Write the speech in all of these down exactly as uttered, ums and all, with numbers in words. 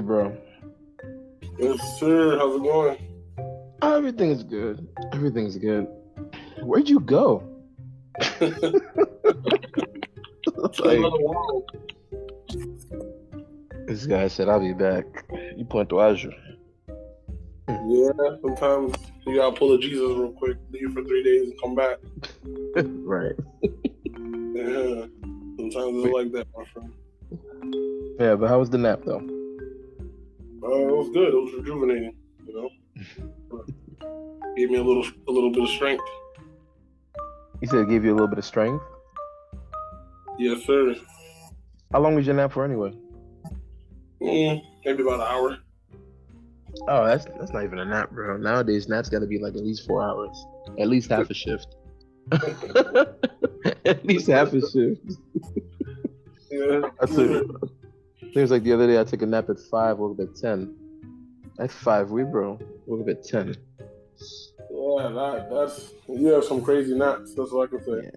L J, bro. Yes, sir. How's it going? Everything's good. Everything's good. Where'd you go? Like, this guy said, I'll be back. You point to Azure. Yeah, sometimes you gotta pull a Jesus real quick, leave for three days and come back. Right. Yeah, sometimes it's like that, my friend. Yeah, but how was the nap, though? Uh, it was good. It was rejuvenating, you know? Gave me a little a little bit of strength. You said it gave you a little bit of strength? Yes, sir. How long was your nap for, anyway? Mm, maybe about an hour. Oh, that's that's not even a nap, bro. Nowadays, naps got to be like at least four hours, at least half a shift. At least half a shift. Yeah. I took, it was like the other day I took a nap at five, woke up at ten. At five, we bro, woke up at ten. Yeah, that, that's you have some crazy naps. That's what I can say.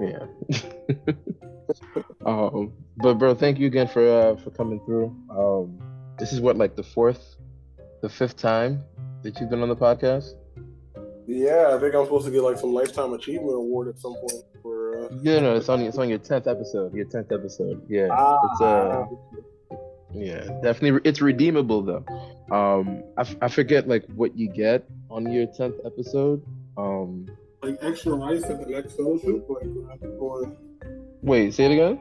Yeah. yeah. um, but bro, thank you again for uh, for coming through. Um, this is what like the fourth. The fifth time that you've been on the podcast? Yeah, I think I'm supposed to get like some lifetime achievement award at some point for. Uh... Yeah, no, it's on it's on your tenth episode. Your tenth episode. Yeah, ah. it's uh, yeah, definitely. It's redeemable though. Um, I, f- I forget like what you get on your tenth episode. Um, like extra rice at the next fellowship. Like, or... Wait, say it again.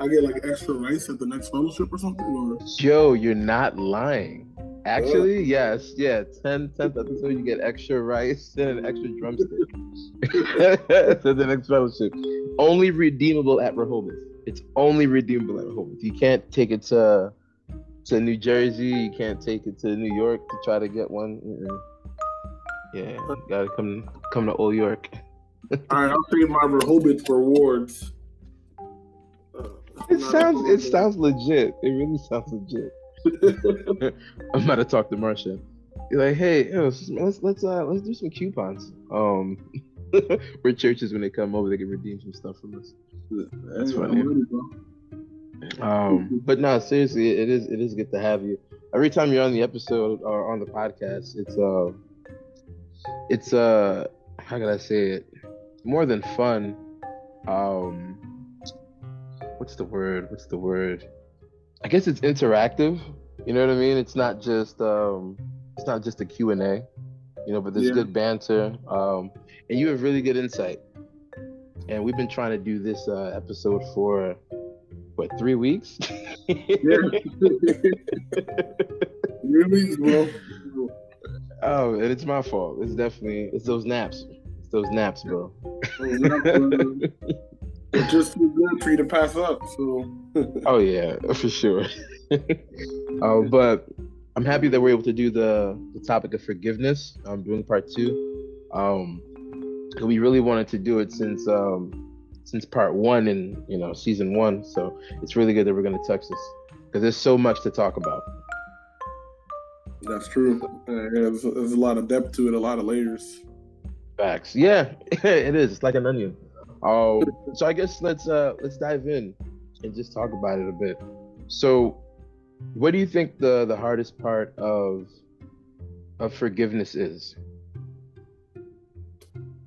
I get like extra rice at the next fellowship or something. Or... Yo, you're not lying. Actually, yes, yeah. tenth episode, you get extra rice and an extra drumstick. So the next fellowship, only redeemable at Rehoboth. It's only redeemable at Rehoboth. You can't take it to to New Jersey. You can't take it to New York to try to get one. Mm-mm. Yeah, you gotta come come to Old York. All right, I'll save my Rehoboth rewards. Uh, it sounds it sounds legit. It really sounds legit. I'm about to talk to Marcia. You're like, hey, yo, let's let's uh, let's do some coupons. Um, we're churches when they come over, they can redeem some stuff from us. That's funny. Um, but no, seriously, it is it is good to have you. Every time you're on the episode or on the podcast, it's uh, it's uh, how can I say it? More than fun. Um, what's the word? What's the word? I guess it's interactive, you know what I mean? It's not just um, it's not just a Q and A, you know, but there's yeah. good banter, um, and you have really good insight. And we've been trying to do this uh, episode for, what, three weeks? Really, bro? Oh, and it's my fault. It's definitely, it's those naps. It's those naps, bro. It's just too good for you to pass up, so... Oh, yeah, for sure. uh, but I'm happy that we're able to do the, the topic of forgiveness. I'm doing part two. Um, we really wanted to do it since um, since part one and, you know, season one. So it's really good that we're going to touch this because there's so much to talk about. That's true. Uh, there's, there's a lot of depth to it, a lot of layers. Facts. Yeah, it is. It's like an onion. Oh, um, so I guess let's uh, let's dive in and just talk about it a bit. So, what do you think the, the hardest part of of forgiveness is?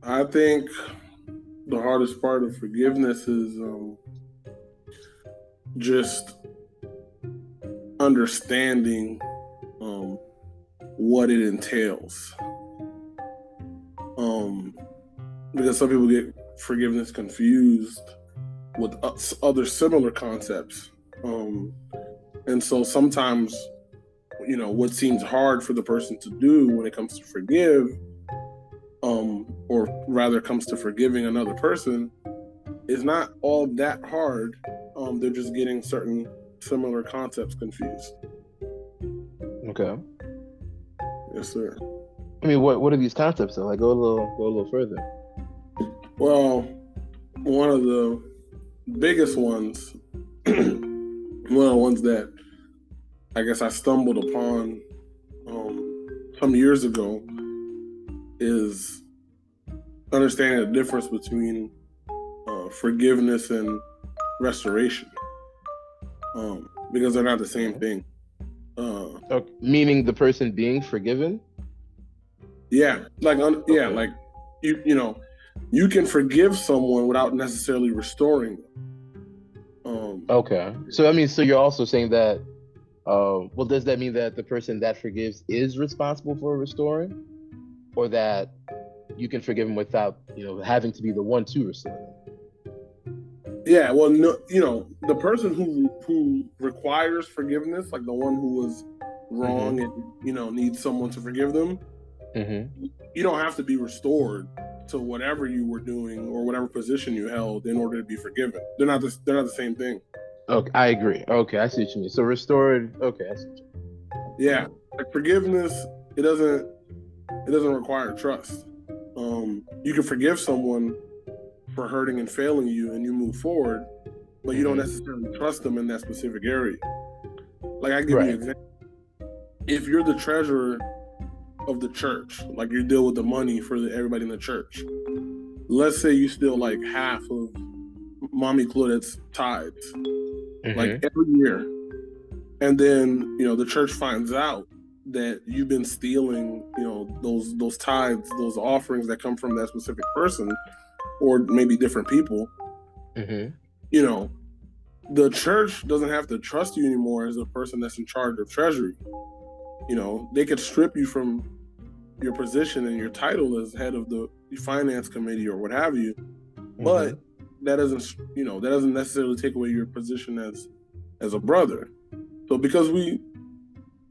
I think the hardest part of forgiveness is um, just understanding um, what it entails. Um, because some people get forgiveness confused with other similar concepts. Um, and so sometimes, you know, what seems hard for the person to do when it comes to forgive, um, or rather comes to forgiving another person, is not all that hard. Um, they're just getting certain similar concepts confused. Okay. Yes, sir. I mean, what what are these concepts though? Like, go a little go a little further. Well, one of the biggest ones, one of the ones that I guess I stumbled upon um, some years ago is understanding the difference between uh, forgiveness and restoration, um, because they're not the same thing. Uh, okay. Meaning the person being forgiven? Yeah, like un- yeah, okay. like you you know, you can forgive someone without necessarily restoring them. Um, okay, so I mean, so you're also saying that. Uh, well, does that mean that the person that forgives is responsible for restoring, or that you can forgive them without you know having to be the one to restore them? Yeah, well, no, you know, the person who who requires forgiveness, like the one who was wrong mm-hmm. and you know needs someone to forgive them. Mm-hmm. You don't have to be restored to whatever you were doing or whatever position you held in order to be forgiven. They're not the, they're not the same thing. Okay, I agree. Okay, I see what you mean. So restored. Okay, I see what you mean. Yeah, like forgiveness. It doesn't. It doesn't require trust. Um, you can forgive someone for hurting and failing you, and you move forward, but you don't necessarily trust them in that specific area. Like I give right. you an example. If you're the treasurer of the church, like you deal with the money for the, everybody in the church. Let's say you steal like half of Mommy Claudette's tithes, mm-hmm. like every year, and then you know the church finds out that you've been stealing, you know those those tithes, those offerings that come from that specific person, or maybe different people. Mm-hmm. You know, the church doesn't have to trust you anymore as the person that's in charge of treasury. You know, they could strip you from your position and your title as head of the finance committee or what have you, but mm-hmm. that doesn't, you know, that doesn't necessarily take away your position as as a brother. So because we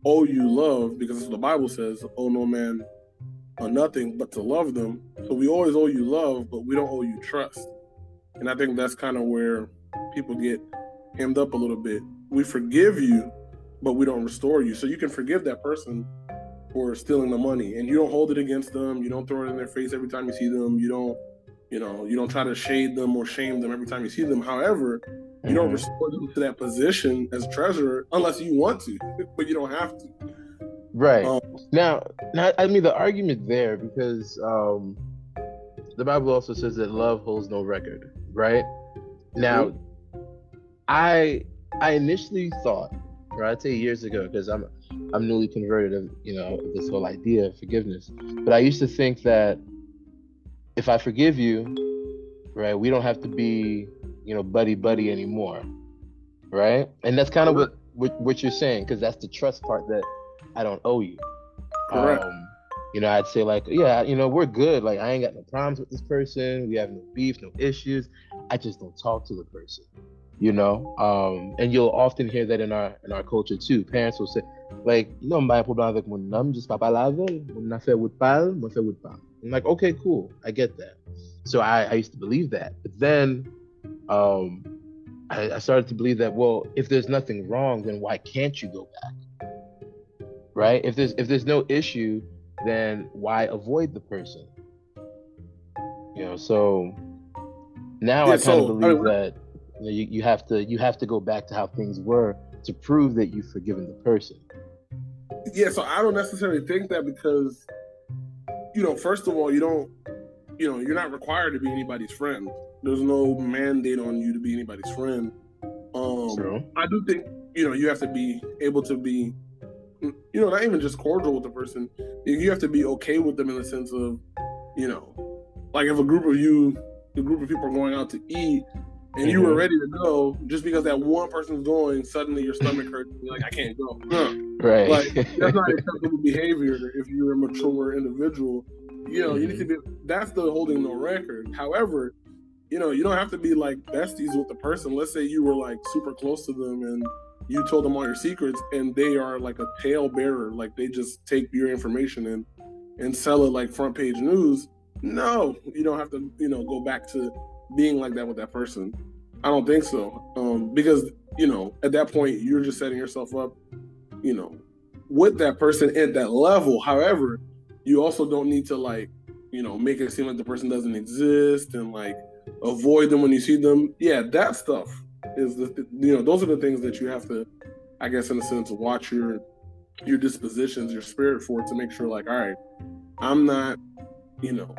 owe you love, because that's what the Bible says, owe no man or nothing but to love them. So we always owe you love, but we don't owe you trust. And I think that's kind of where people get hemmed up a little bit. We forgive you, but we don't restore you. So you can forgive that person for stealing the money, and you don't hold it against them. You don't throw it in their face every time you see them. You don't, you know, you don't try to shade them or shame them every time you see them. However, mm-hmm. you don't restore them to that position as treasurer unless you want to, but you don't have to. Right. Um, now, I mean, the argument there, because um, the Bible also says that love holds no record, right? Now, mm-hmm. I I initially thought, or I'd say years ago, because I'm I'm newly converted of, you know, this whole idea of forgiveness. But I used to think that if I forgive you, right, we don't have to be, you know, buddy-buddy anymore, right? And that's kind of what, what, what you're saying, because that's the trust part that I don't owe you. Correct. Um, you know, I'd say like, yeah, you know, we're good. Like, I ain't got no problems with this person. We have no beef, no issues. I just don't talk to the person. You know, um, and you'll often hear that in our in our culture too. Parents will say, like, no, I'm like, okay, cool, I get that. So I, I used to believe that, but then um, I, I started to believe that, well, if there's nothing wrong, then why can't you go back, right? If there's if there's no issue, then why avoid the person? You know, so now yeah, I kind so, of believe I, that. You, you have to you have to go back to how things were to prove that you've forgiven the person. Yeah, so I don't necessarily think that, because, you know, first of all, you don't, you know, you're not required to be anybody's friend. There's no mandate on you to be anybody's friend. Um, True. I do think, you know, you have to be able to be, you know, not even just cordial with the person. You have to be okay with them in the sense of, you know, like if a group of you, a group of people are going out to eat, and mm-hmm. you were ready to go, just because that one person's going, suddenly your stomach hurts and you're like, I can't go. Huh. Right. Like, that's not acceptable behavior if you're a mature individual. You know, mm-hmm. you need to be, that's the holding no record. However, you know, you don't have to be like besties with the person. Let's say you were like super close to them and you told them all your secrets, and they are like a talebearer. Like, they just take your information and, and sell it like front page news. No, you don't have to, you know, go back to being like that with that person. I don't think so. Um, because, you know, at that point, you're just setting yourself up, you know, with that person at that level. However, you also don't need to, like, you know, make it seem like the person doesn't exist and, like, avoid them when you see them. Yeah, that stuff is, the, you know, those are the things that you have to, I guess, in a sense, watch your, your dispositions, your spirit for, to make sure, like, all right, I'm not, you know,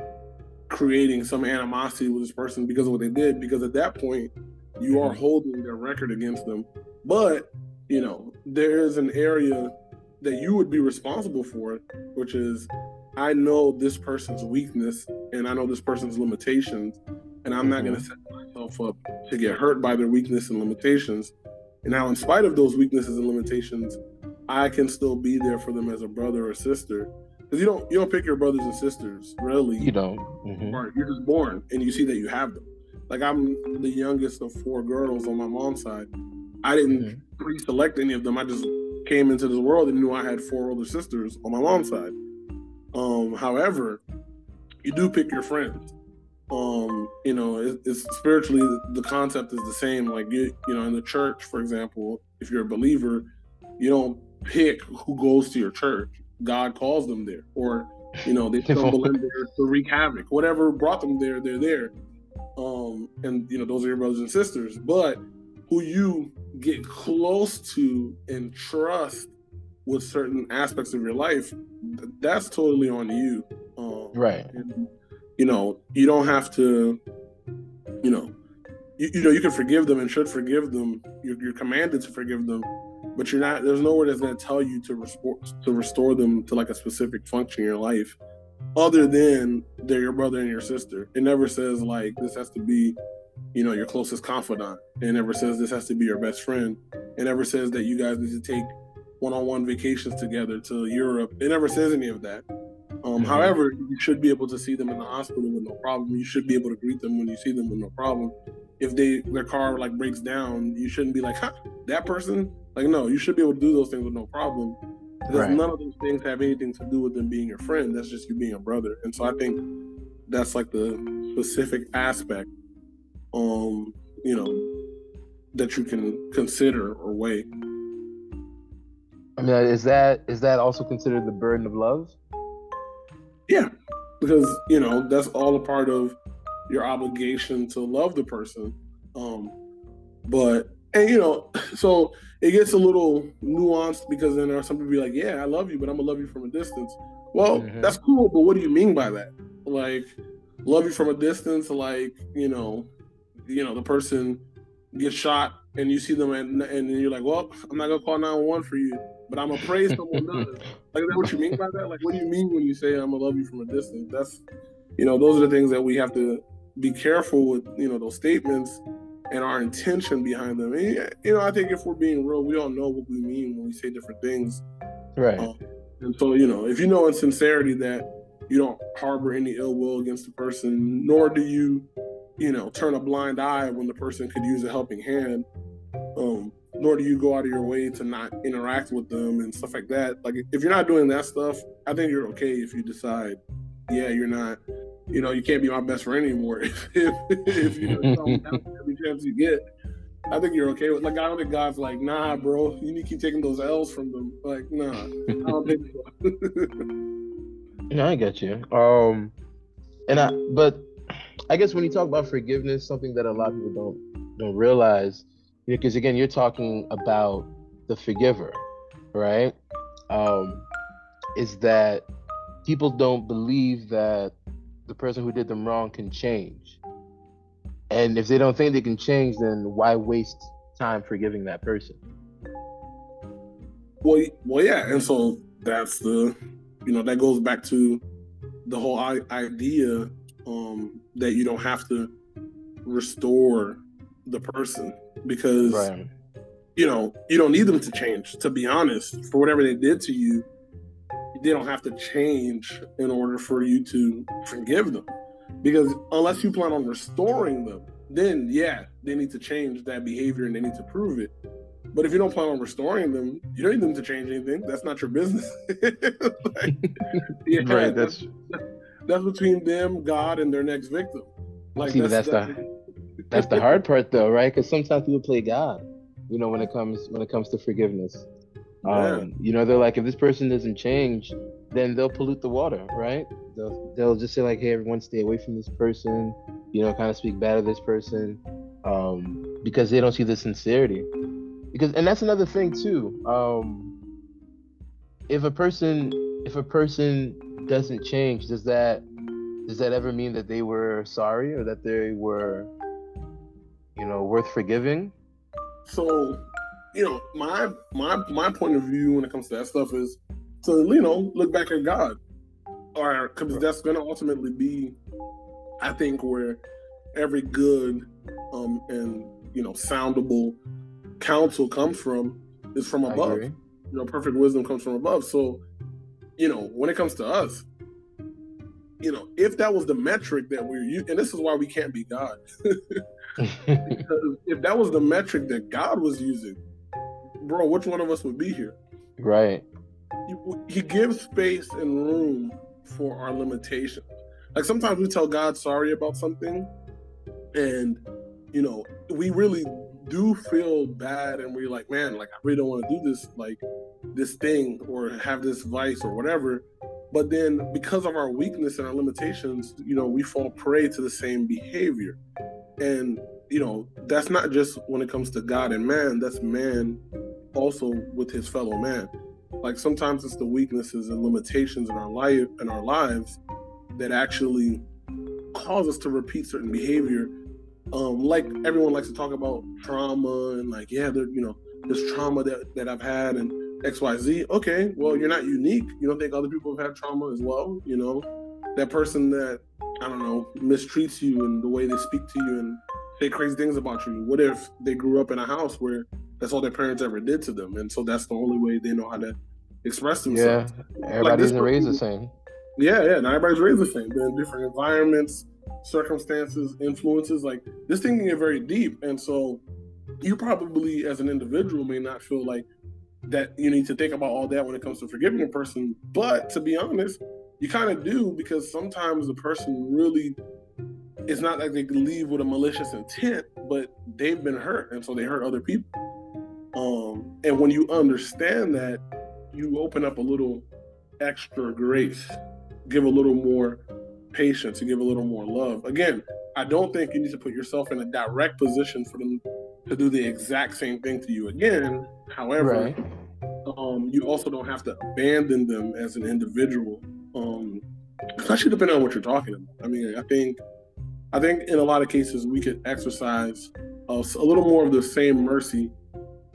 creating some animosity with this person because of what they did, because at that point you are holding their record against them. But, you know, there is an area that you would be responsible for, which is, I know this person's weakness and I know this person's limitations, and I'm mm-hmm. not going to set myself up to get hurt by their weakness and limitations. And now, in spite of those weaknesses and limitations, I can still be there for them as a brother or sister. Because you don't you don't pick your brothers and sisters, really. You don't. Mm-hmm. Right. You're just born and you see that you have them. Like, I'm the youngest of four girls on my mom's side. I didn't mm-hmm. pre-select any of them. I just came into this world and knew I had four older sisters on my mom's side. Um, however, you do pick your friends. Um, you know, it, it's spiritually, the concept is the same. Like, you, you know, in the church, for example, if you're a believer, you don't pick who goes to your church. God calls them there, or, you know, they stumble in there to wreak havoc. Whatever brought them there, they're there. Um, and, you know, those are your brothers and sisters. But who you get close to and trust with certain aspects of your life, that's totally on you. Um, right. And, you know, you don't have to, you know, you, you know, you can forgive them and should forgive them. You're, you're commanded to forgive them, but you're not, there's nowhere that's going to tell you to restore, to restore them to like a specific function in your life, other than they're your brother and your sister. It never says like, this has to be, you know, your closest confidant. It never says this has to be your best friend. It never says that you guys need to take one-on-one vacations together to Europe. It never says any of that. Um, mm-hmm. However, you should be able to see them in the hospital with no problem. You should be able to greet them when you see them with no problem. If they their car like breaks down, you shouldn't be like, huh, that person? Like, no, you should be able to do those things with no problem. Because right. none of those things have anything to do with them being your friend. That's just you being a brother. And so I think that's like the specific aspect, um, you know, that you can consider or weigh. I mean, is that is that also considered the burden of love? Yeah, because, you know, that's all a part of your obligation to love the person. Um, but, and, you know, so it gets a little nuanced, because then there are some people be like, yeah, I love you, but I'm going to love you from a distance. Well, mm-hmm. that's cool, but what do you mean by that? Like, love you from a distance, like, you know, you know, the person gets shot and you see them and, and then you're like, well, I'm not going to call nine one one for you, but I'm gonna praise someone else. Like, is that what you mean by that? Like, what do you mean when you say I'm gonna love you from a distance? That's, you know, those are the things that we have to be careful with, you know, those statements and our intention behind them. And, you know, I think if we're being real, we all know what we mean when we say different things. Right. Um, and so, you know, if you know in sincerity that you don't harbor any ill will against the person, nor do you, you know, turn a blind eye when the person could use a helping hand, um, nor do you go out of your way to not interact with them and stuff like that. Like, if you're not doing that stuff, I think you're okay if you decide, yeah, you're not, you know, you can't be my best friend anymore. if, if you know, don't have every chance you get, I think you're okay with, like, I don't think God's like, nah, bro, you need to keep taking those L's from them. Like, nah, I don't think so. No, I get you. Um, and I, but I guess when you talk about forgiveness, something that a lot of people don't, don't realize, because again, you're talking about the forgiver, right? Um, is that people don't believe that the person who did them wrong can change. And if they don't think they can change, then why waste time forgiving that person? Well, well, yeah. And so that's the, you know, that goes back to the whole idea um, that you don't have to restore the person, because right. you know, you don't need them to change, to be honest. For whatever they did to you, they don't have to change in order for you to forgive them, because unless you plan on restoring them, then yeah, they need to change that behavior and they need to prove it. But if you don't plan on restoring them, you don't need them to change anything. That's not your business. Like, yeah, right, that's, that's that's between them, God, and their next victim. Like, see, that's, that's, that's the that's the hard part, though, right? Because sometimes people play God, you know, when it comes when it comes to forgiveness. Um, you know, they're like, if this person doesn't change, then they'll pollute the water, right? They'll they'll just say like, hey, everyone, stay away from this person. You know, kind of speak bad of this person, um, because they don't see the sincerity. Because, and that's another thing too. Um, if a person if a person doesn't change, does that does that ever mean that they were sorry, or that they were, you know, worth forgiving? So you know, my my my point of view when it comes to that stuff is to, you know, look back at God, or because that's going to ultimately be, I think, where every good um, and, you know, soundable counsel comes from, is from above. You know, perfect wisdom comes from above. So, you know, when it comes to us, you know, if that was the metric that we're using, and this is why we can't be God. Because if that was the metric that God was using, bro, which one of us would be here? Right. He, he gives space and room for our limitations. Like, sometimes we tell God sorry about something, and, you know, we really do feel bad, and we're like, man, like, I really don't want to do this, like, this thing, or have this vice, or whatever. But then, because of our weakness and our limitations, you know, we fall prey to the same behavior. And, you know, that's not just when it comes to God and man, that's man also with his fellow man. Like, sometimes it's the weaknesses and limitations in our life, in our lives, that actually cause us to repeat certain behavior. Um, like, everyone likes to talk about trauma, and like, yeah, there, you know, this trauma that, that I've had, and X Y Z. Okay, well, you're not unique. You don't think other people have had trauma as well? You know, that person that, I don't know, mistreats you in the way they speak to you and say crazy things about you. What if they grew up in a house where that's all their parents ever did to them? And so that's the only way they know how to express themselves. Yeah, everybody isn't raised the same. Yeah, yeah, not everybody's raised the same. They're in different environments, circumstances, influences. Like, this thing can get very deep. And so you probably, as an individual, may not feel like that you need to think about all that when it comes to forgiving a person. But to be honest, you kind of do, because sometimes the person really, it's not like they can leave with a malicious intent, but they've been hurt, and so they hurt other people. Um, and when you understand that, you open up a little extra grace, give a little more patience, you give a little more love. Again, I don't think you need to put yourself in a direct position for them to do the exact same thing to you again. However, right. um, you also don't have to abandon them as an individual. Um, especially depending on what you're talking about. I mean, I think, I think in a lot of cases we could exercise uh, a little more of the same mercy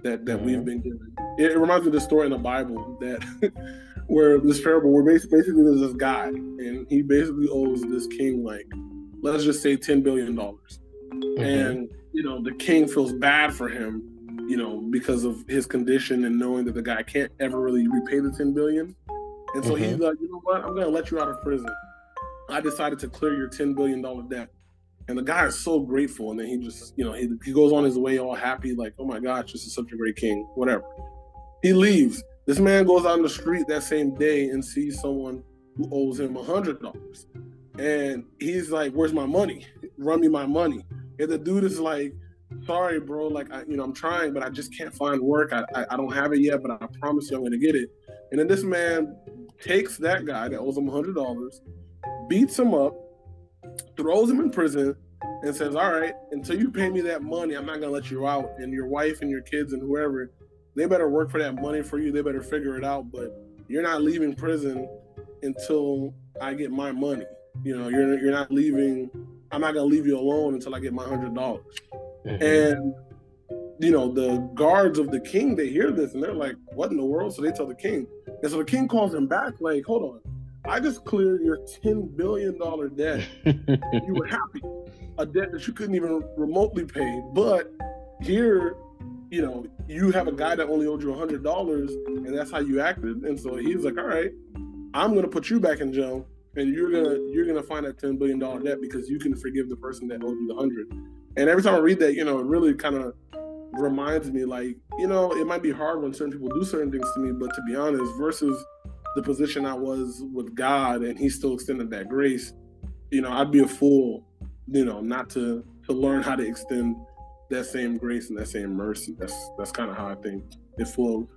that, that mm-hmm. we've been given. It, it reminds me of the story in the Bible that where this parable, where basically, basically there's this guy, and he basically owes this king, like, let's just say ten billion dollars. Mm-hmm. And, you know, the king feels bad for him, you know, because of his condition and knowing that the guy can't ever really repay the ten billion. And so mm-hmm. he's like, you know what? I'm going to let you out of prison. I decided to clear your ten billion dollars debt. And the guy is so grateful. And then he just, you know, he, he goes on his way all happy, like, oh my gosh, this is such a great king, whatever. He leaves. This man goes out on the street that same day and sees someone who owes him one hundred dollars. And he's like, where's my money? Run me my money. And the dude is like, sorry, bro, like, I, you know, I'm trying, but I just can't find work. I, I, I don't have it yet, but I promise you I'm going to get it. And then this man takes that guy that owes him one hundred dollars, beats him up, throws him in prison, and says, all right, until you pay me that money, I'm not going to let you out. And your wife and your kids and whoever, they better work for that money for you. They better figure it out. But you're not leaving prison until I get my money. You know, you're, you're not leaving. I'm not going to leave you alone until I get my one hundred dollars. Mm-hmm. And, you know, the guards of the king, they hear this and they're like, what in the world? So they tell the king. And so the king calls him back like, hold on, I just cleared your ten billion dollars debt. You were happy. A debt that you couldn't even remotely pay. But here, you know, you have a guy that only owed you one hundred dollars, and that's how you acted. And so he's like, all right, I'm going to put you back in jail, and you're going to you're gonna find that ten billion dollars debt because you can forgive the person that owed you the one hundred. And every time I read that, you know, it really kind of reminds me, like, you know, it might be hard when certain people do certain things to me, but to be honest, versus the position I was with God, and he still extended that grace, you know, I'd be a fool, you know, not to to learn how to extend that same grace and that same mercy. That's that's kind of how I think it flowed.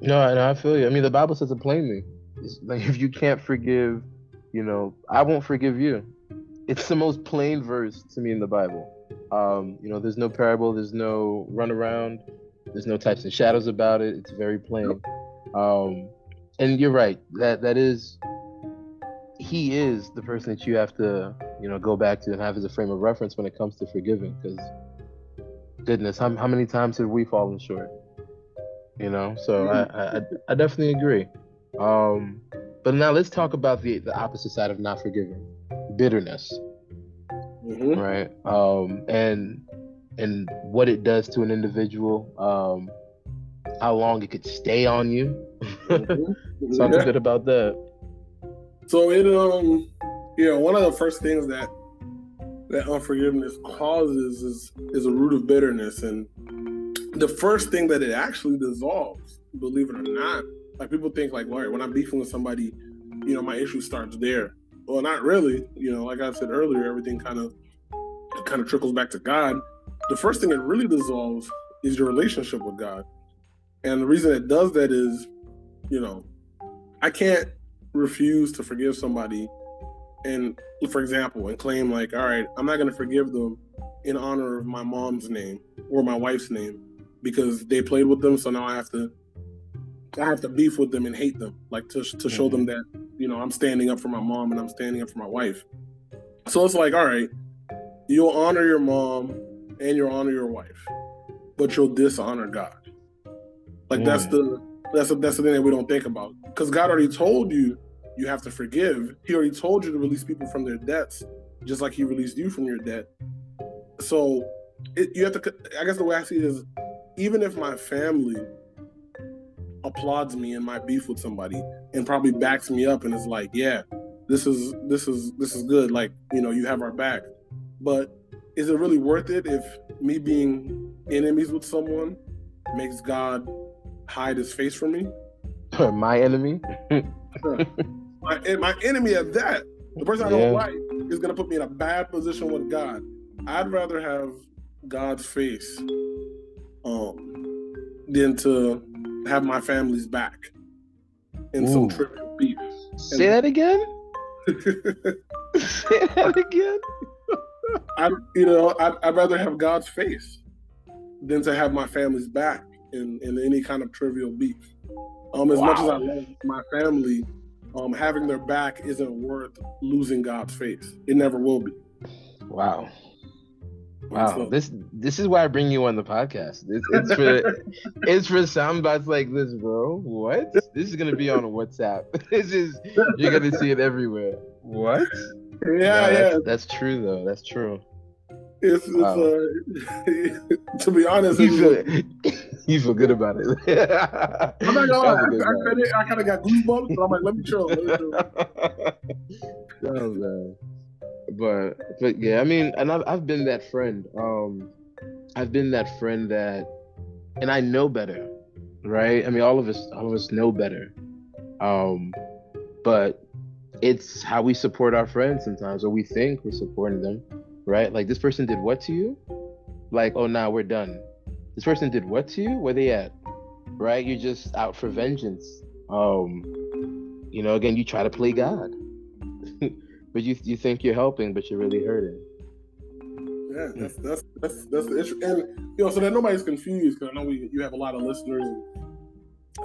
No, and I feel you. I mean, the Bible says it plainly. It's like, if you can't forgive, you know, I won't forgive you. It's the most plain verse to me in the Bible. Um, you know, there's no parable, there's no runaround, there's no types and shadows about it. It's very plain. Um, and you're right. That that is, he is the person that you have to, you know, go back to and have as a frame of reference when it comes to forgiving. Because goodness, how, how many times have we fallen short? You know, so I, I, I definitely agree. Um, but now let's talk about the, the opposite side of not forgiving, bitterness, mm-hmm. right? Um, and and what it does to an individual, um, how long it could stay on you. Mm-hmm. Something yeah. good about that. So it um, you know, one of the first things that that unforgiveness causes is is a root of bitterness, and the first thing that it actually dissolves, believe it or not. Like, people think like, well, all right, when I'm beefing with somebody, you know, my issue starts there. Well, not really. You know, like I said earlier, everything kind of kind of trickles back to God. The first thing that really dissolves is your relationship with God. And the reason it does that is, you know, I can't refuse to forgive somebody and, for example, and claim like, all right, I'm not going to forgive them in honor of my mom's name or my wife's name because they played with them. So now I have to I have to beef with them and hate them, like to to show them that, you know, I'm standing up for my mom and I'm standing up for my wife. So it's like, all right, you'll honor your mom and you'll honor your wife, but you'll dishonor God. Like mm. that's the that's the, that's the thing that we don't think about, because God already told you you have to forgive. He already told you to release people from their debts, just like He released you from your debt. So it, you have to. I guess the way I see it is, even if my family applauds me in my beef with somebody and probably backs me up and is like, yeah, this is this is this is good, like, you know, you have our back, but is it really worth it if me being enemies with someone makes God hide His face from me? My enemy my, my enemy at that, the person I don't yeah. like is gonna put me in a bad position with God. I'd rather have God's face um than to have my family's back in Ooh. some trivial beef. Say that again? Say that again? I, you know, I'd, I'd rather have God's face than to have my family's back in, in any kind of trivial beef. Um, as wow. much as I love my family, um, having their back isn't worth losing God's face. It never will be. Wow. Wow, so, this this is why I bring you on the podcast. It's, it's for it's for soundbites like this, bro. What? This is gonna be on WhatsApp. This is you're gonna see it everywhere. What? Yeah, no, that's, yeah. That's true though. That's true. It's, it's wow. uh, to be honest, you feel, you feel good about it. I'm not gonna lie. I, I, I, I kind of got goosebumps, but I'm like, let me chill. Let me chill. Oh, man. But but yeah, I mean, and I've I've been that friend. Um, I've been that friend that, and I know better, right? I mean, all of us all of us know better. Um, but it's how we support our friends sometimes, or we think we're supporting them, right? Like, this person did what to you? Like, oh, nah, we're done. This person did what to you? Where they at? Right? You're just out for vengeance. Um, you know, again, you try to play God. But you you think you're helping, but you're really hurting. Yeah, that's that's that's, that's the issue, and you know, so that nobody's confused, because I know we you have a lot of listeners.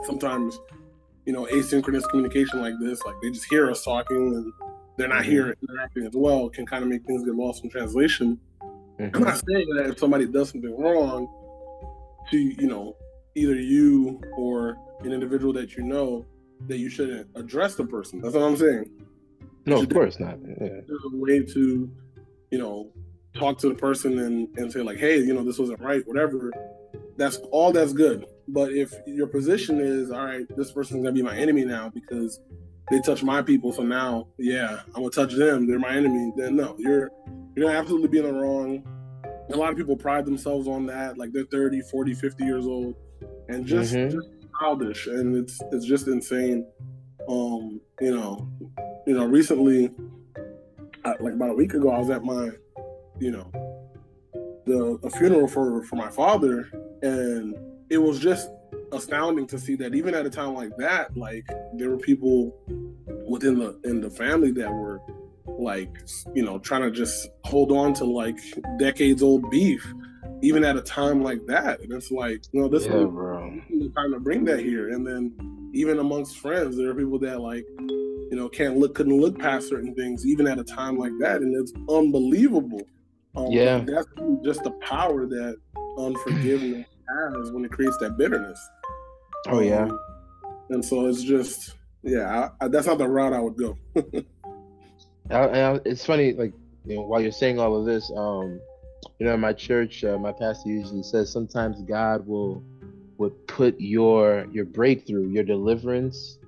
Sometimes, you know, asynchronous communication like this, like they just hear us talking and they're not mm-hmm. here interacting as well, can kind of make things get lost in translation. Mm-hmm. I'm not saying that if somebody does something wrong to you know either you or an individual that you know, that you shouldn't address the person. That's what I'm saying. No, of course not. Yeah. There's a way to, you know, talk to the person and, and say like, hey, you know, this wasn't right, whatever. That's all that's good. But if your position is, all right, this person's gonna be my enemy now because they touch my people, so now, yeah, I'm gonna touch them, they're my enemy, then no, you're you're gonna absolutely be in the wrong. A lot of people pride themselves on that, like they're thirty, forty, fifty years old, and just, mm-hmm. just childish, and it's it's just insane. Um, you know, you know, recently, uh, like about a week ago, I was at my, you know, the a funeral for, for my father, and it was just astounding to see that even at a time like that, like there were people within the in the family that were like, you know, trying to just hold on to like decades old beef, even at a time like that, and it's like, you know, this yeah, is time to bring that here, and then. Even amongst friends, there are people that like, you know, can't look, couldn't look past certain things, even at a time like that, and it's unbelievable. Um, yeah, that's just the power that unforgiveness has when it creates that bitterness. Oh, yeah. Um, and so it's just, yeah, I, I, that's not the route I would go. I, I, it's funny, like, you know, while you're saying all of this, um, you know, in my church, uh, my pastor usually says sometimes God will would put your your breakthrough, your deliverance,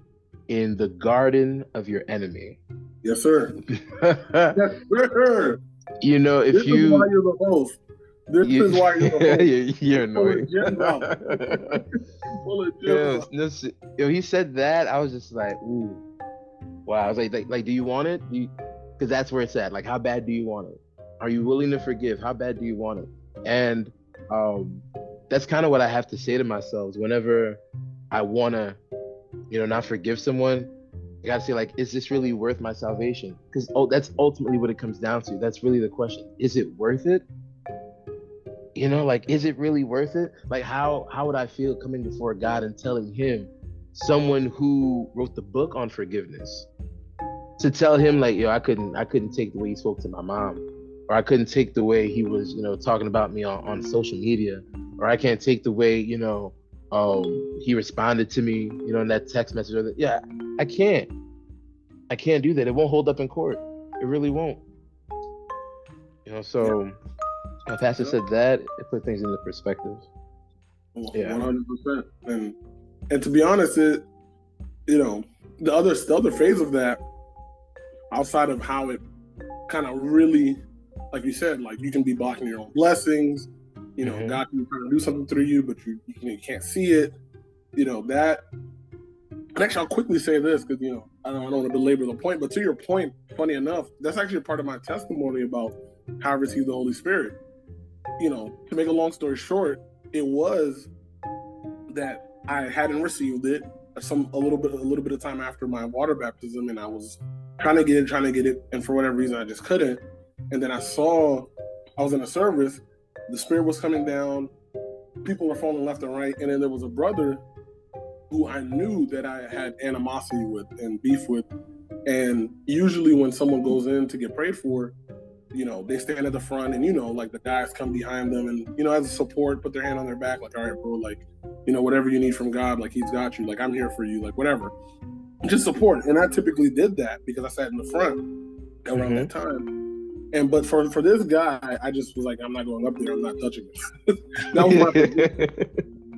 in the garden of your enemy. Yes, sir. Yes, sir. You know, if this you. This is why you're the host. This you, is why you're the host. You're annoying. Yes, this, you know, he said that. I was just like, ooh, wow. I was like, like, like do you want it? Because that's where it's at. Like, how bad do you want it? Are you willing to forgive? How bad do you want it? And um, that's kind of what I have to say to myself whenever I want to, you know, not forgive someone. I gotta say, like, is this really worth my salvation? Because oh, that's ultimately what it comes down to. That's really the question. Is it worth it? You know, like, is it really worth it? Like, how how would I feel coming before God and telling him, someone who wrote the book on forgiveness, to tell him, like, yo, I couldn't I couldn't take the way he spoke to my mom, or I couldn't take the way he was, you know, talking about me on, on social media, or I can't take the way, you know, Um, he responded to me, you know, in that text message. Or that, yeah, I can't. I can't do that. It won't hold up in court. It really won't. You know, so yeah. My pastor yeah. said that. It put things into perspective. Oh, yeah, one hundred percent. And and to be honest, it you know the other the other phase of that, outside of how it kind of really, like you said, like you can be blocking your own blessings. You know, mm-hmm. God can try to do something through you, but you you, know, you can't see it. You know, that. And actually, I'll quickly say this because, you know, I don't, I don't want to belabor the point, but to your point, funny enough, that's actually a part of my testimony about how I received the Holy Spirit. You know, to make a long story short, it was that I hadn't received it some a little bit a little bit of time after my water baptism, and I was trying to get it, trying to get it, and for whatever reason, I just couldn't. And then I saw I was in a service. The spirit was coming down. People were falling left and right. And then there was a brother who I knew that I had animosity with and beef with. And usually when someone goes in to get prayed for, you know, they stand at the front and, you know, like the guys come behind them and, you know, as a support, put their hand on their back, like, all right, bro, like, you know, whatever you need from God, like, he's got you. Like, I'm here for you, like, whatever. Just support. And I typically did that because I sat in the front around mm-hmm. that time. And but for, for this guy, I just was like, I'm not going up there. I'm not touching it. That was my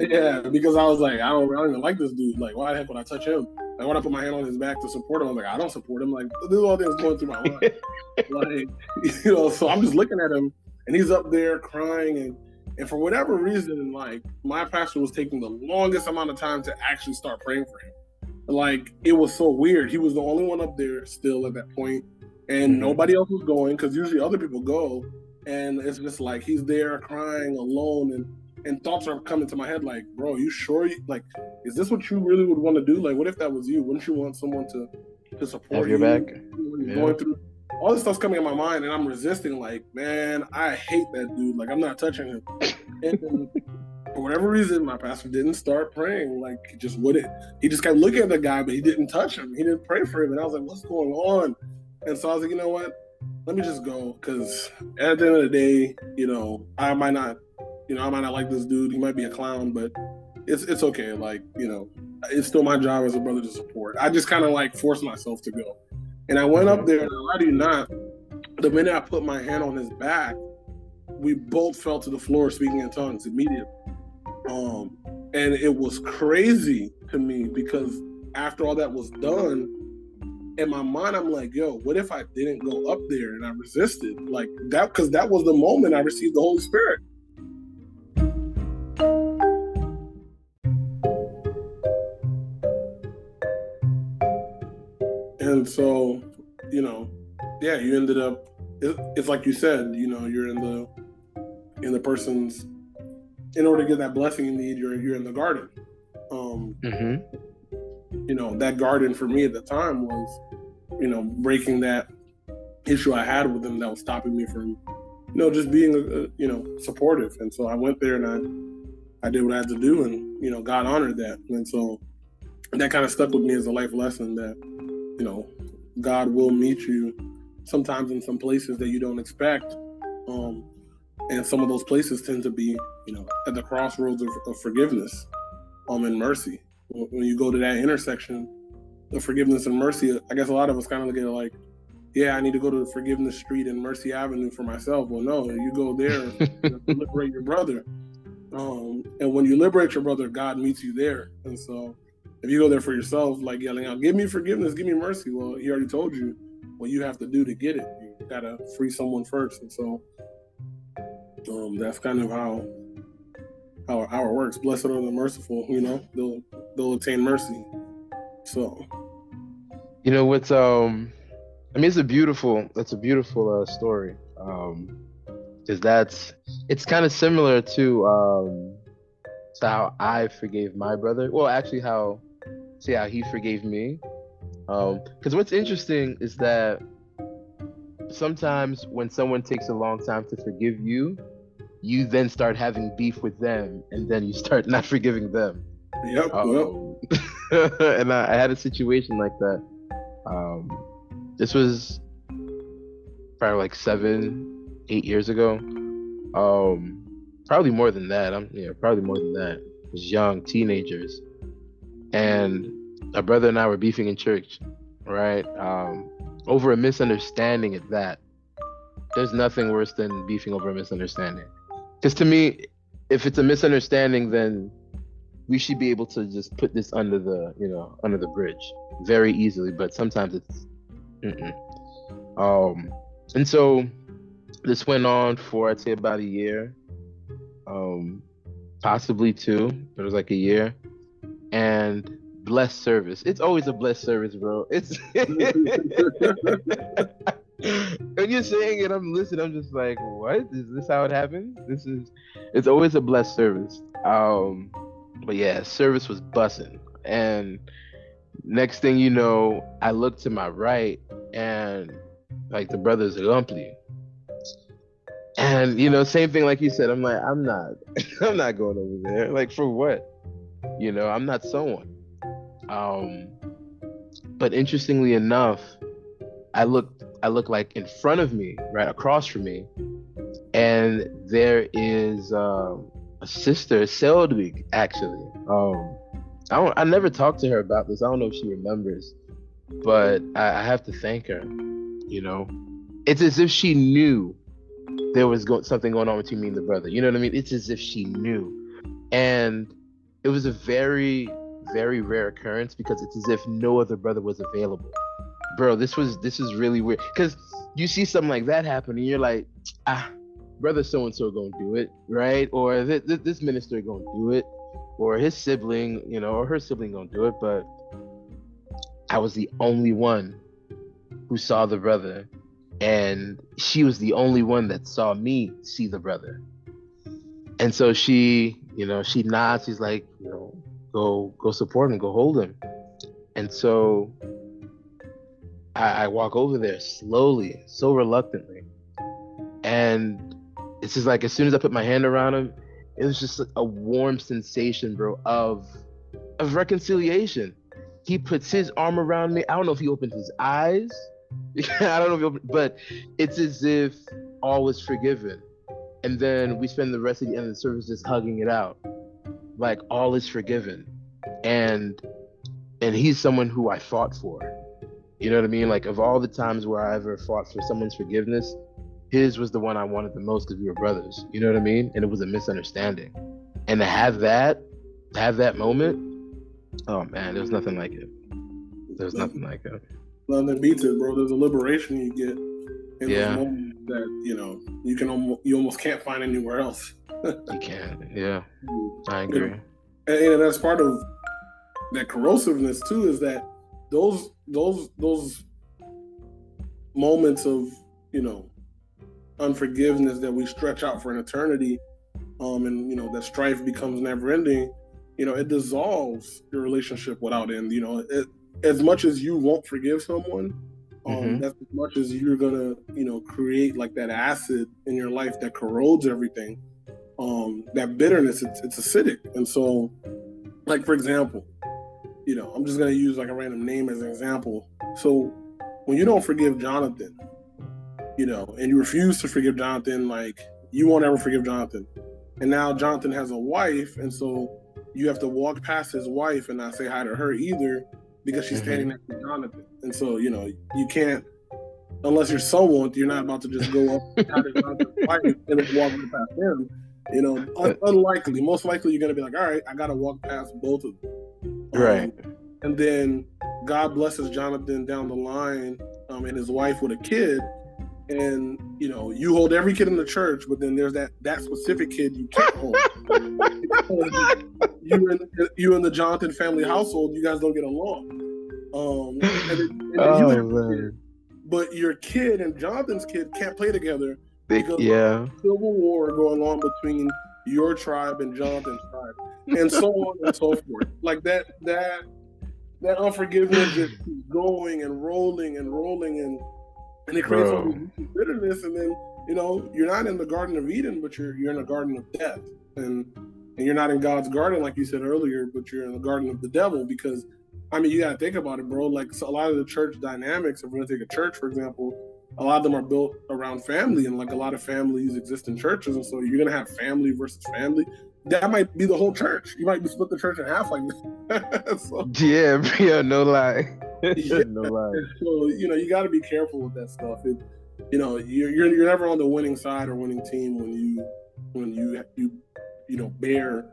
thing. Yeah, because I was like, I don't, I don't even like this dude. Like, why the heck would I touch him? Like, when I put my hand on his back to support him, I was like, I don't support him. Like, this is all that's going through my mind. Like, you know, so I'm just looking at him, and he's up there crying, and and for whatever reason, like my pastor was taking the longest amount of time to actually start praying for him. Like, it was so weird. He was the only one up there still at that point. And mm-hmm. nobody else was going, because usually other people go, and it's just like he's there crying alone, and and thoughts are coming to my head like, bro, you sure? You, like, is this what you really would want to do? Like, what if that was you? Wouldn't you want someone to to support you? Back. When you're yeah. going through? All this stuff's coming in my mind, and I'm resisting. Like, man, I hate that dude. Like, I'm not touching him. And for whatever reason, my pastor didn't start praying. Like, he just wouldn't. He just kept looking at the guy, but he didn't touch him. He didn't pray for him. And I was like, what's going on? And so I was like, you know what? Let me just go, because at the end of the day, you know, I might not, you know, I might not like this dude. He might be a clown, but it's it's okay. Like, you know, it's still my job as a brother to support. I just kind of like forced myself to go, and I went up there. And why do you not? The minute I put my hand on his back, we both fell to the floor speaking in tongues immediately. Um, and it was crazy to me because after all that was done. In my mind, I'm like, yo, what if I didn't go up there and I resisted? Like that, because that was the moment I received the Holy Spirit. And so, you know, yeah, you ended up, it, it's like you said, you know, you're in the, in the person's, in order to get that blessing you need, you're, you're in the garden. Um, mm-hmm. You know, that garden for me at the time was, you know, breaking that issue I had with them that was stopping me from, you know, just being, uh, you know, supportive. And so I went there and I, I did what I had to do, and, you know, God honored that. And so that kind of stuck with me as a life lesson that, you know, God will meet you sometimes in some places that you don't expect. Um, And some of those places tend to be, you know, at the crossroads of, of forgiveness um, and mercy. When you go to that intersection of forgiveness and mercy, I guess a lot of us kind of look at it like, yeah, I need to go to Forgiveness Street and Mercy Avenue for myself. Well, no, you go there to liberate your brother. Um, and when you liberate your brother, God meets you there. And so if you go there for yourself, like yelling out, give me forgiveness, give me mercy. Well, he already told you what you have to do to get it. You got to free someone first. And so um, that's kind of how our hour works. Blessed are the merciful, you know, they'll, they'll attain mercy. So, you know, what's, um, I mean, it's a beautiful, that's a beautiful uh, story. Um, Cause that's, it's kind of similar to, um, to how I forgave my brother. Well, actually how, see how he forgave me. Um, cause what's interesting is that sometimes when someone takes a long time to forgive you, you then start having beef with them, and then you start not forgiving them. Yep. Um, yep. And I, I had a situation like that. Um, This was probably like seven, eight years ago. Um, probably more than that. I'm yeah, probably more than that. I was young, teenagers. And a brother and I were beefing in church, right? Um, over a misunderstanding at that. There's nothing worse than beefing over a misunderstanding. Because to me, if it's a misunderstanding, then we should be able to just put this under the, you know, under the bridge very easily. But sometimes it's Mm-mm. Um, and so this went on for, I'd say, about a year, um, possibly two, but it was like a year. And blessed service. It's always a blessed service, bro. It's when you're saying it, I'm listening. I'm just like, what? Is this how it happens? This is. It's always a blessed service. Um, but yeah, service was bussin'. And next thing you know, I look to my right and like the brother's lumpy. And you know, same thing like you said, I'm like, I'm not, I'm not going over there. Like for what? You know, I'm not someone. Um, but interestingly enough, I looked, I look like in front of me, right across from me, and there is um, a sister, Seldwig, actually. Um, I don't, I never talked to her about this. I don't know if she remembers, but I, I have to thank her. You know, it's as if she knew there was go- something going on between me and the brother. You know what I mean? It's as if she knew. And it was a very, very rare occurrence because it's as if no other brother was available. Bro, this was this is really weird because you see something like that happen and you're like, ah, brother so-and-so gonna do it, right? Or th- th- this minister gonna do it. Or his sibling, you know, or her sibling gonna do it, but I was the only one who saw the brother, and she was the only one that saw me see the brother. And so she, you know, she nods, she's like, you know, go go support him, go hold him. And so I, I walk over there slowly, so reluctantly. And it's just like as soon as I put my hand around him, it was just a warm sensation, bro, of of reconciliation. He puts his arm around me. I don't know if he opened his eyes. I don't know if he opened, but it's as if all was forgiven. And then we spend the rest of the end of the service just hugging it out. Like all is forgiven. And and he's someone who I fought for. You know what I mean? Like of all the times where I ever fought for someone's forgiveness, his was the one I wanted the most because we were brothers. You know what I mean? And it was a misunderstanding. And to have that, to have that moment, oh man, there was nothing like it. There was nothing like it. Nothing beats it, bro. There's a liberation you get in yeah. those moments that, you know, you can almost, you almost can't find anywhere else. You can't, yeah. I agree. And, and that's part of that corrosiveness too, is that those those those moments of, you know, unforgiveness that we stretch out for an eternity, um, and you know that strife becomes never-ending. You know, it dissolves your relationship without end. You know, it, as much as you won't forgive someone, um, mm-hmm. that's as much as you're gonna, you know, create like that acid in your life that corrodes everything. Um, that bitterness, it's, it's acidic, and so, like for example, you know, I'm just gonna use like a random name as an example. So, when you don't forgive Jonathan, you know, and you refuse to forgive Jonathan, like you won't ever forgive Jonathan. And now Jonathan has a wife, and so you have to walk past his wife and not say hi to her either, because she's standing next to Jonathan. And so, you know, you can't, unless you're someone, you're not about to just go up and to Jonathan's wife and just walk past him. You know, un- unlikely. Most likely you're going to be like, all right, I got to walk past both of them. Right. Um, and then God blesses Jonathan down the line um, and his wife with a kid. And, you know, you hold every kid in the church, but then there's that, that specific kid you can't hold. you, and, you and the Jonathan family household, you guys don't get along. Um, and it, and oh, you man. But your kid and Jonathan's kid can't play together because yeah. of the civil war going on between your tribe and Jonathan's tribe, and so on and so forth. Like that, that, that unforgiveness just keeps going and rolling and rolling and. And it creates all this bitterness, and then you know you're not in the Garden of Eden, but you're you're in a garden of death, and and you're not in God's garden, like you said earlier, but you're in the garden of the devil. Because I mean, you gotta think about it, bro. Like so a lot of the church dynamics, if we're gonna take a church for example, a lot of them are built around family, and like a lot of families exist in churches, and so you're gonna have family versus family. That might be the whole church. You might be split the church in half like that. so, yeah, yeah, no lie. Yeah. No lie. So, you know, you got to be careful with that stuff. It, you know, you're, you're you're never on the winning side or winning team when you when you you you know bear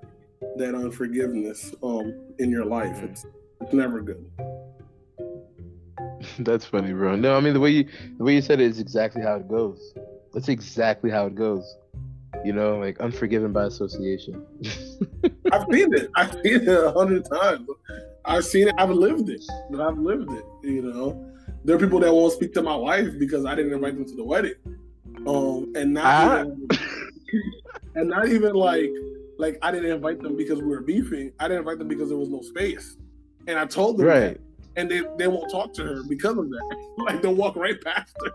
that unforgiveness um in your life. Mm-hmm. It's it's never good. That's funny, bro. No, I mean the way you the way you said it is exactly how it goes. That's exactly how it goes. You know, like unforgiven by association. I've seen it. I've seen it a hundred times. I've seen it. I've lived it. I've lived it. You know, there are people that won't speak to my wife because I didn't invite them to the wedding, um, and not I... even, and not even like like I didn't invite them because we were beefing. I didn't invite them because there was no space, and I told them right. that, and they they won't talk to her because of that. Like they'll walk right past her,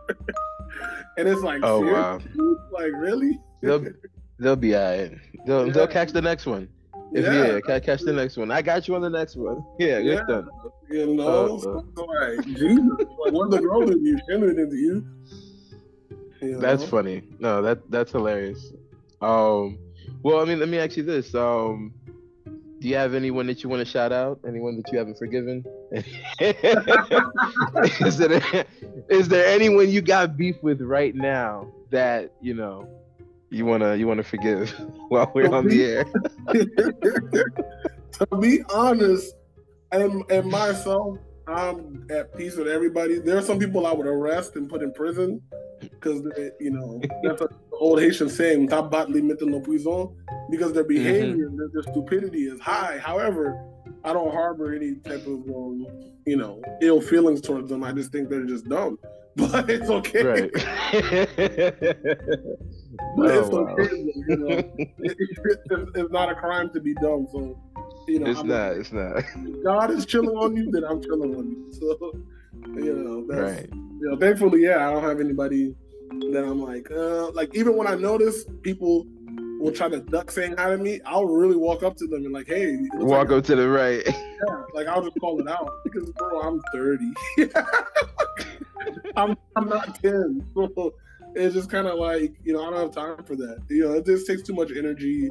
and it's like, oh seriously? Wow, like really. They'll, they'll be all right. They'll, yeah. they'll catch the next one. If, yeah. yeah, catch the next one. I got you on the next one. Yeah, good yeah. done. You know, oh, oh. like, Jesus, like, what's the role in you? Into you. you that's know? funny. No, that that's hilarious. Um, well, I mean, let me ask you this. Um, do you have anyone that you want to shout out? Anyone that you haven't forgiven? is, there, is there anyone you got beef with right now that, you know, You wanna you wanna forgive while we're to on be, the air. To be honest, and and myself, I'm at peace with everybody. There are some people I would arrest and put in prison because they, you know, that's an old Haitian saying, because their behavior, mm-hmm. their, their stupidity is high. However, I don't harbor any type of um, you know ill feelings towards them. I just think they're just dumb. But it's okay. Right. But oh, it's okay. Wow. You know, it, it, it's not a crime to be dumb. So, you know, it's I'm, not. It's not. God is chilling on you, then I'm chilling on you. So, you know, that's, right. You know, thankfully, yeah, I don't have anybody that I'm like, uh, like even when I notice people will try to duck saying hi to me, I'll really walk up to them and like, hey, walk like up to the right. Yeah, like I'll just call it out because bro, I'm thirty. I'm I'm not ten. So it's just kind of like, you know, I don't have time for that. You know, it just takes too much energy,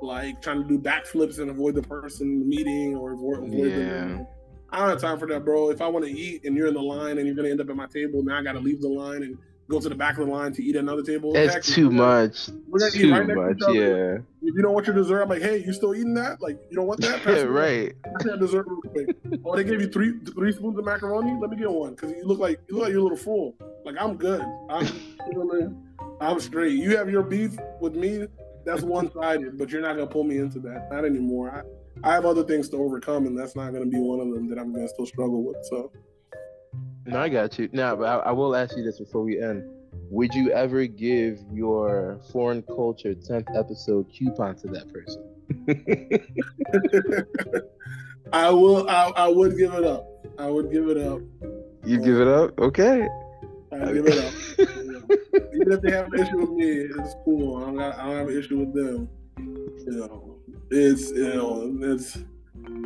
like trying to do backflips and avoid the person in the meeting or avoid, avoid yeah. them. I don't have time for that, bro. If I want to eat and you're in the line and you're going to end up at my table, now I got to leave the line and go to the back of the line to eat another table. That's Heck, too much. We're gonna too eat right much, next to yeah. If you don't want your dessert, I'm like, hey, you still eating that? Like, you don't want that? Yeah, right. That's that dessert real quick. Oh, they gave you three three spoons of macaroni? Let me get one, because you look like you look like you're a little fool. Like, I'm good. I'm, you know, I'm straight. You have your beef with me, that's one-sided, but you're not gonna pull me into that. Not anymore. I, I have other things to overcome, and that's not gonna be one of them that I'm gonna still struggle with, so. No, I got you. Now, but I, I will ask you this before we end. Would you ever give your foreign culture tenth episode coupon to that person? I will. I, I would give it up. I would give it up. You um, give it up? Okay. I give it up. Yeah. Even if they have an issue with me, it's cool. I don't, got, I don't have an issue with them. You know, it's you know, it's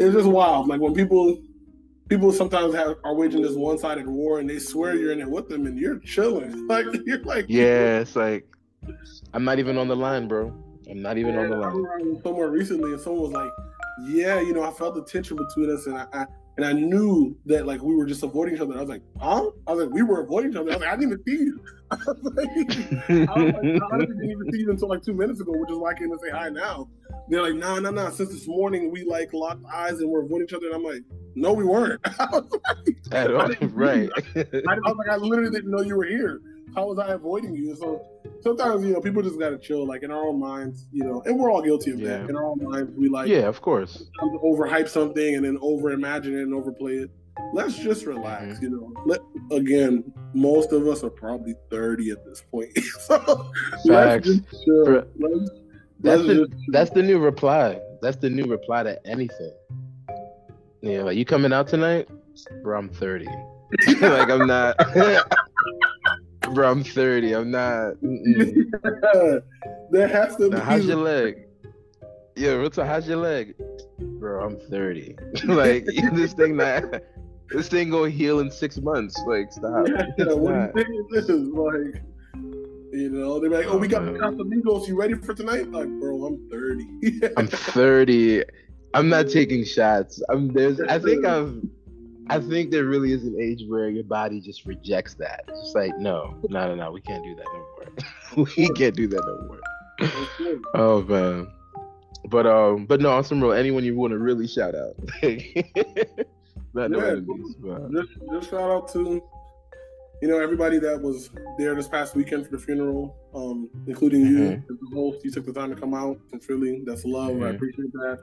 it's just wild. Like when people. People sometimes have, are waging this one-sided war, and they swear you're in it with them, and you're chilling. Like you're like, yeah, it's like, I'm not even on the line, bro. I'm not even yeah, on the line. I was somewhere recently, and someone was like, "Yeah, you know, I felt the tension between us, and I, I and I knew that like we were just avoiding each other." And I was like, "Huh?" I was like, "We were avoiding each other." I was like, "I didn't even see you." I was like, I, was like, I didn't even see you until like two minutes ago, which is why I came to say hi now. And they're like, "No, no, no. Since this morning, we like locked eyes and we're avoiding each other." And I'm like, "No, we weren't." I was like, At all, right? I, I, I was like, "I literally didn't know you were here. How was I avoiding you?" So sometimes, you know, people just gotta chill, like in our own minds, you know, and we're all guilty of yeah. that. In our own minds, we like, yeah, of course, overhype something and then overimagine it and overplay it. Let's just relax, mm-hmm. you know. Let, again, most of us are probably thirty at this point, so let's just chill. For, let's, that's let's the just chill. That's the new reply. That's the new reply to anything. Yeah, like, you coming out tonight, bro? I'm thirty. Like, I'm not. Bro, I'm thirty. I'm not. Yeah, there has to now, be. How's your leg? Yeah, real talk. How's your leg? Bro, I'm thirty. Like, this thing not. This thing gonna heal in six months. Like, stop. Yeah, yeah, what do you think this is like? You know, they're like, "Oh, we got the Casamigos. You ready for tonight?" Like, bro, I'm thirty. I'm thirty. I'm not taking shots. I'm there's. I think I've. I think there really is an age where your body just rejects that. It's just like, no, no, no, no, we can't do that no more. We can't do that no more. Oh man, but um, but no, on some real, anyone you want to really shout out, not no yeah, enemies, but... just, just shout out to, you know, everybody that was there this past weekend for the funeral, um, including mm-hmm. you, the host. You took the time to come out. Sincerely, that's love. Mm-hmm. I appreciate that.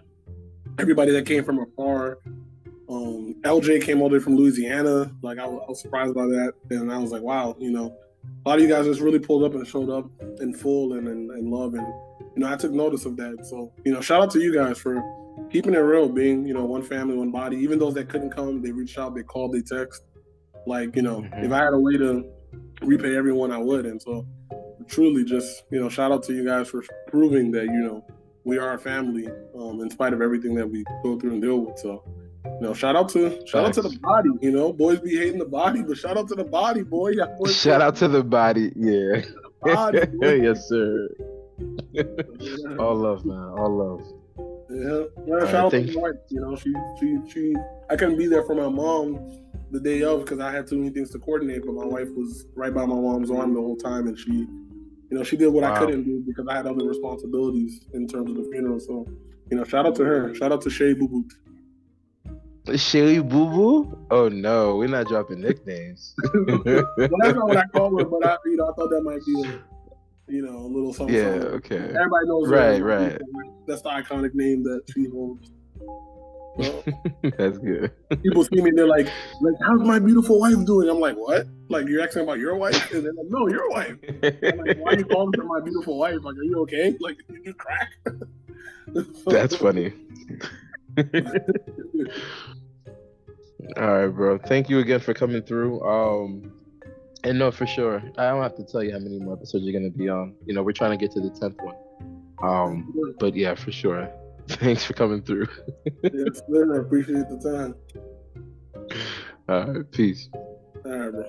Everybody that came from afar. Um, L J came all the way from Louisiana. Like, I was, I was surprised by that, and I was like, wow, you know, a lot of you guys just really pulled up and showed up in full and in, in love, and you know, I took notice of that. So, you know, shout out to you guys for keeping it real, being, you know, one family, one body. Even those that couldn't come, they reached out, they called, they text. Like, you know, mm-hmm. if I had a way to repay everyone, I would. And so, truly, just, you know, shout out to you guys for proving that, you know, we are a family, um, in spite of everything that we go through and deal with. So. No, shout out to shout Thanks. out to the body. You know, boys be hating the body, but shout out to the body, boy. Yeah, boy shout boy. out to the body, yeah. The body, yes, sir. Yeah. All love, man. All love. Yeah, yeah shout right, out to my wife. You know, she, she, she. I couldn't be there for my mom the day of because I had too many things to coordinate. But my wife was right by my mom's arm the whole time, and she, you know, she did what wow. I couldn't do because I had other responsibilities in terms of the funeral. So, you know, shout out to her. Shout out to Shay Boo Boo. Shelly Boo Boo? Oh no, we're not dropping nicknames. Well, that's not what I call her, but I, you know, I thought that might be, a, you know, a little something. Yeah, something. Okay. Everybody knows, right, her. Right. That's the iconic name that she holds. So, that's good. People see me, and they're like, "Like, how's my beautiful wife doing?" I'm like, "What? Like, you're asking about your wife?" And they're like, "No, your wife." I'm like, "Why are you calling her my beautiful wife? Like, are you okay? Like, did you crack?" That's funny. All right, bro, thank you again for coming through, um and no, for sure, I don't have to tell you how many more episodes you're going to be on. You know, we're trying to get to the tenth one, um but yeah, for sure, thanks for coming through. Yes, sir, I appreciate the time. All right, peace. All right, bro.